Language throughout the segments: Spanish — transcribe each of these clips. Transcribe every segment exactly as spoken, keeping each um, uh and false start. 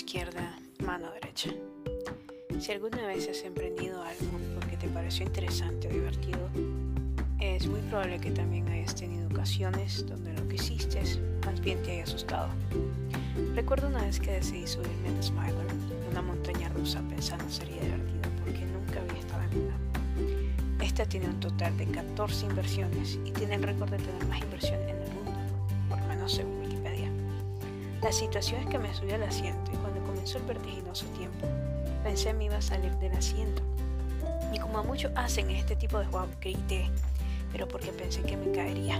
izquierda, mano derecha. Si alguna vez has emprendido algo porque te pareció interesante o divertido, es muy probable que también hayas tenido ocasiones donde lo que hiciste más bien te haya asustado. Recuerdo una vez que decidí subirme a Smiler, una montaña rusa, pensando sería divertido porque nunca había estado en una. Esta tiene un total de catorce inversiones y tiene el récord de tener más inversiones en el mundo, por lo menos según Wikipedia. La situación es que me subí al asiento y cuando comenzó el vertiginoso tiempo, pensé que me iba a salir del asiento. Y como a muchos hacen en este tipo de juegos, grité, pero porque pensé que me caería.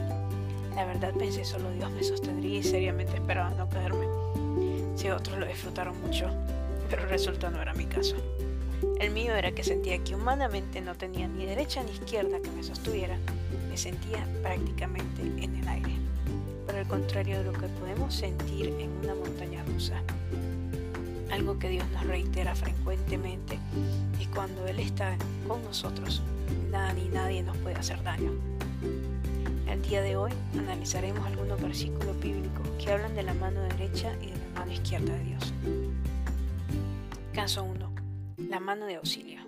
La verdad pensé solo Dios me sostendría y seriamente esperaba no caerme. Si otros lo disfrutaron mucho, pero resultó no era mi caso. El mío era que sentía que humanamente no tenía ni derecha ni izquierda que me sostuviera, me sentía prácticamente en el aire. Por el contrario de lo que podemos sentir en una montaña rusa, algo que Dios nos reitera frecuentemente es cuando Él está con nosotros, nada ni nadie nos puede hacer daño. El día de hoy analizaremos algunos versículos bíblicos que hablan de la mano derecha y de la mano izquierda de Dios. Caso uno. La mano de auxilio.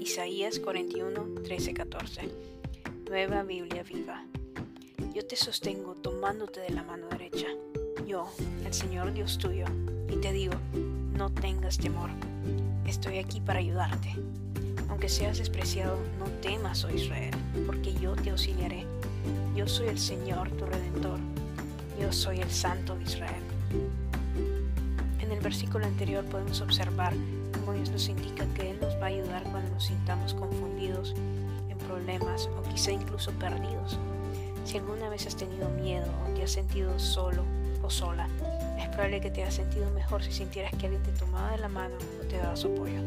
Isaías cuarenta y uno, trece, catorce. Nueva Biblia viva. Yo te sostengo tomándote de la mano derecha. Yo, el Señor Dios tuyo, y te digo, no tengas temor. Estoy aquí para ayudarte. Aunque seas despreciado, no temas, oh Israel, porque yo te auxiliaré. Yo soy el Señor, tu Redentor. Yo soy el Santo de Israel. En el versículo anterior podemos observar cómo Dios nos indica que Él nos va a ayudar cuando nos sintamos confundidos, en problemas o quizá incluso perdidos. Si alguna vez has tenido miedo o te has sentido solo o sola, es probable que te hayas sentido mejor si sintieras que alguien te tomaba de la mano o te daba su apoyo.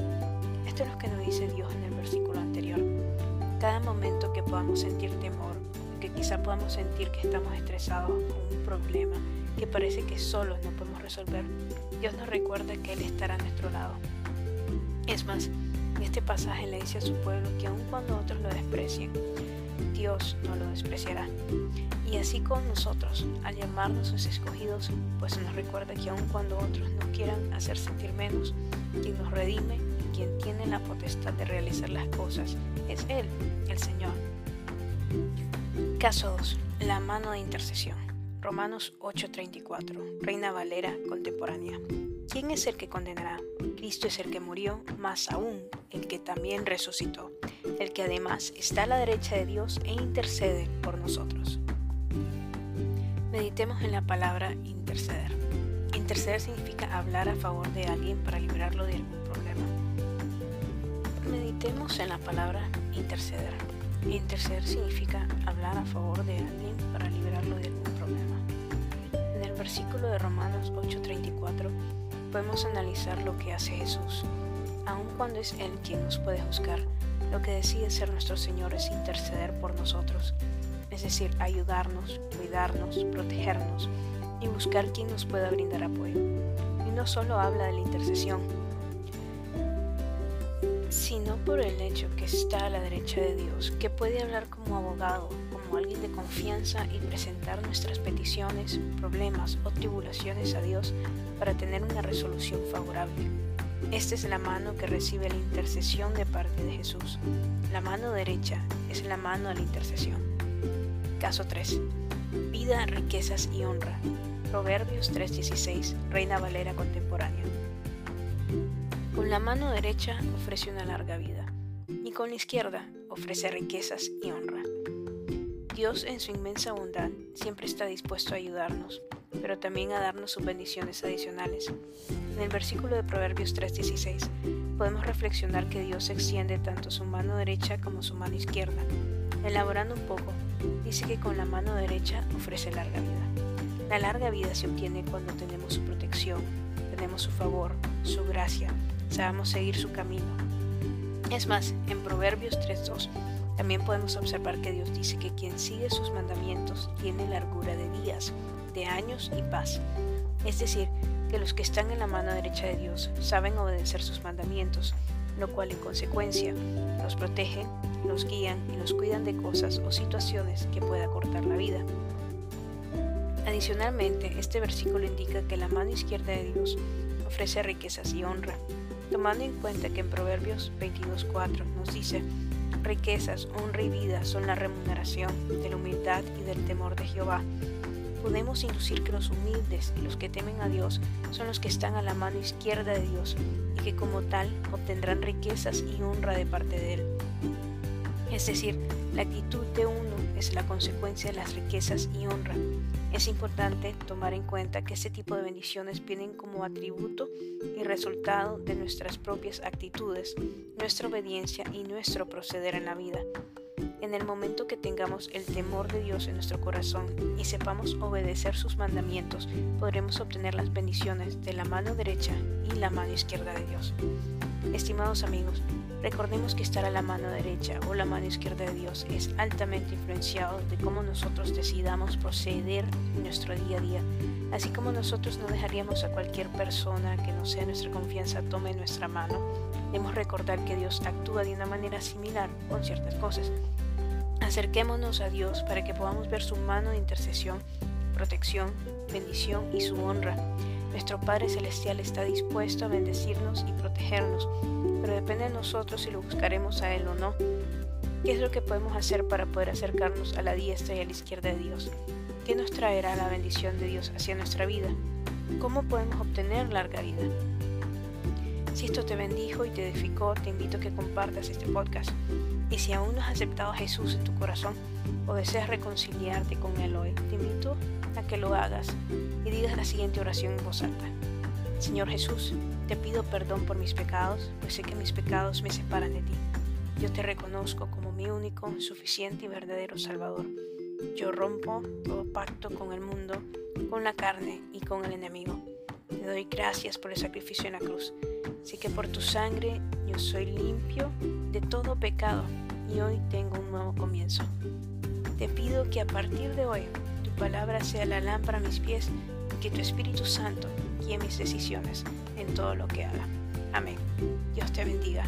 Esto es lo que nos dice Dios en el versículo anterior. Cada momento que podamos sentir temor, que quizá podamos sentir que estamos estresados con un problema que parece que solos no podemos resolver, Dios nos recuerda que Él estará a nuestro lado. Es más, en este pasaje le dice a su pueblo que aun cuando otros lo desprecien, Dios no lo despreciará. Y así con nosotros, al llamarnos sus escogidos, pues nos recuerda que aun cuando otros nos quieran hacer sentir menos, quien nos redime y quien tiene la potestad de realizar las cosas es Él, el Señor. Caso dos. La mano de intercesión. Romanos ocho, treinta y cuatro. Reina Valera Contemporánea. ¿Quién es el que condenará? Cristo es el que murió, más aún, el que también resucitó, el que además está a la derecha de Dios e intercede por nosotros. Meditemos en la palabra interceder. Interceder significa hablar a favor de alguien para librarlo de algún problema. Meditemos en la palabra interceder. Interceder significa hablar a favor de alguien para liberarlo de algún problema. En el versículo de Romanos ocho, treinta y cuatro podemos analizar lo que hace Jesús. Aun cuando es Él quien nos puede juzgar, lo que decide ser nuestro Señor es interceder por nosotros, es decir, ayudarnos, cuidarnos, protegernos y buscar quien nos pueda brindar apoyo. Y no solo habla de la intercesión, sino por el hecho que está a la derecha de Dios, que puede hablar como abogado, como alguien de confianza y presentar nuestras peticiones, problemas o tribulaciones a Dios para tener una resolución favorable. Esta es la mano que recibe la intercesión de parte de Jesús. La mano derecha es la mano de la intercesión. Caso tres. Vida, riquezas y honra. Proverbios tres, dieciséis, Reina Valera Contemporánea. Con la mano derecha ofrece una larga vida, y con la izquierda ofrece riquezas y honra. Dios en su inmensa bondad siempre está dispuesto a ayudarnos, pero también a darnos sus bendiciones adicionales. En el versículo de Proverbios tres, dieciséis podemos reflexionar que Dios extiende tanto su mano derecha como su mano izquierda. Elaborando un poco, dice que con la mano derecha ofrece larga vida. La larga vida se obtiene cuando tenemos su protección, tenemos su favor, su gracia, sabemos seguir su camino. Es más, en Proverbios tres, dos también podemos observar que Dios dice que quien sigue sus mandamientos tiene largura de días, de años y paz. Es decir, que los que están en la mano derecha de Dios saben obedecer sus mandamientos, lo cual en consecuencia los protegen, los guían y los cuidan de cosas o situaciones que pueda cortar la vida. Adicionalmente, este versículo indica que la mano izquierda de Dios ofrece riquezas y honra, tomando en cuenta que en Proverbios veintidós cuatro nos dice: riquezas, honra y vida son la remuneración de la humildad y del temor de Jehová. Podemos inducir que los humildes y los que temen a Dios son los que están a la mano izquierda de Dios y que como tal obtendrán riquezas y honra de parte de Él. Es decir, la actitud de uno es la consecuencia de las riquezas y honra. Es importante tomar en cuenta que este tipo de bendiciones vienen como atributo y resultado de nuestras propias actitudes, nuestra obediencia y nuestro proceder en la vida. En el momento que tengamos el temor de Dios en nuestro corazón y sepamos obedecer sus mandamientos, podremos obtener las bendiciones de la mano derecha y la mano izquierda de Dios. Estimados amigos, recordemos que estar a la mano derecha o la mano izquierda de Dios es altamente influenciado de cómo nosotros decidamos proceder en nuestro día a día, así como nosotros no dejaríamos a cualquier persona que no sea nuestra confianza tome nuestra mano. Debemos recordar que Dios actúa de una manera similar con ciertas cosas. Acerquémonos a Dios para que podamos ver su mano de intercesión, protección, bendición y su honra. Nuestro Padre Celestial está dispuesto a bendecirnos y protegernos, pero depende de nosotros si lo buscaremos a Él o no. ¿Qué es lo que podemos hacer para poder acercarnos a la diestra y a la izquierda de Dios? ¿Qué nos traerá la bendición de Dios hacia nuestra vida? ¿Cómo podemos obtener larga vida? Si esto te bendijo y te edificó, te invito a que compartas este podcast. Y si aún no has aceptado a Jesús en tu corazón o deseas reconciliarte con Él hoy, te invito a que lo hagas y digas la siguiente oración en voz alta. Señor Jesús, te pido perdón por mis pecados, pues sé que mis pecados me separan de ti. Yo te reconozco como mi único, suficiente y verdadero Salvador. Yo rompo todo pacto con el mundo, con la carne y con el enemigo. Te doy gracias por el sacrificio en la cruz. Sé que por tu sangre yo soy limpio de todo pecado y hoy tengo un nuevo comienzo. Te pido que a partir de hoy tu palabra sea la lámpara a mis pies y que tu Espíritu Santo guíe mis decisiones en todo lo que haga. Amén. Dios te bendiga.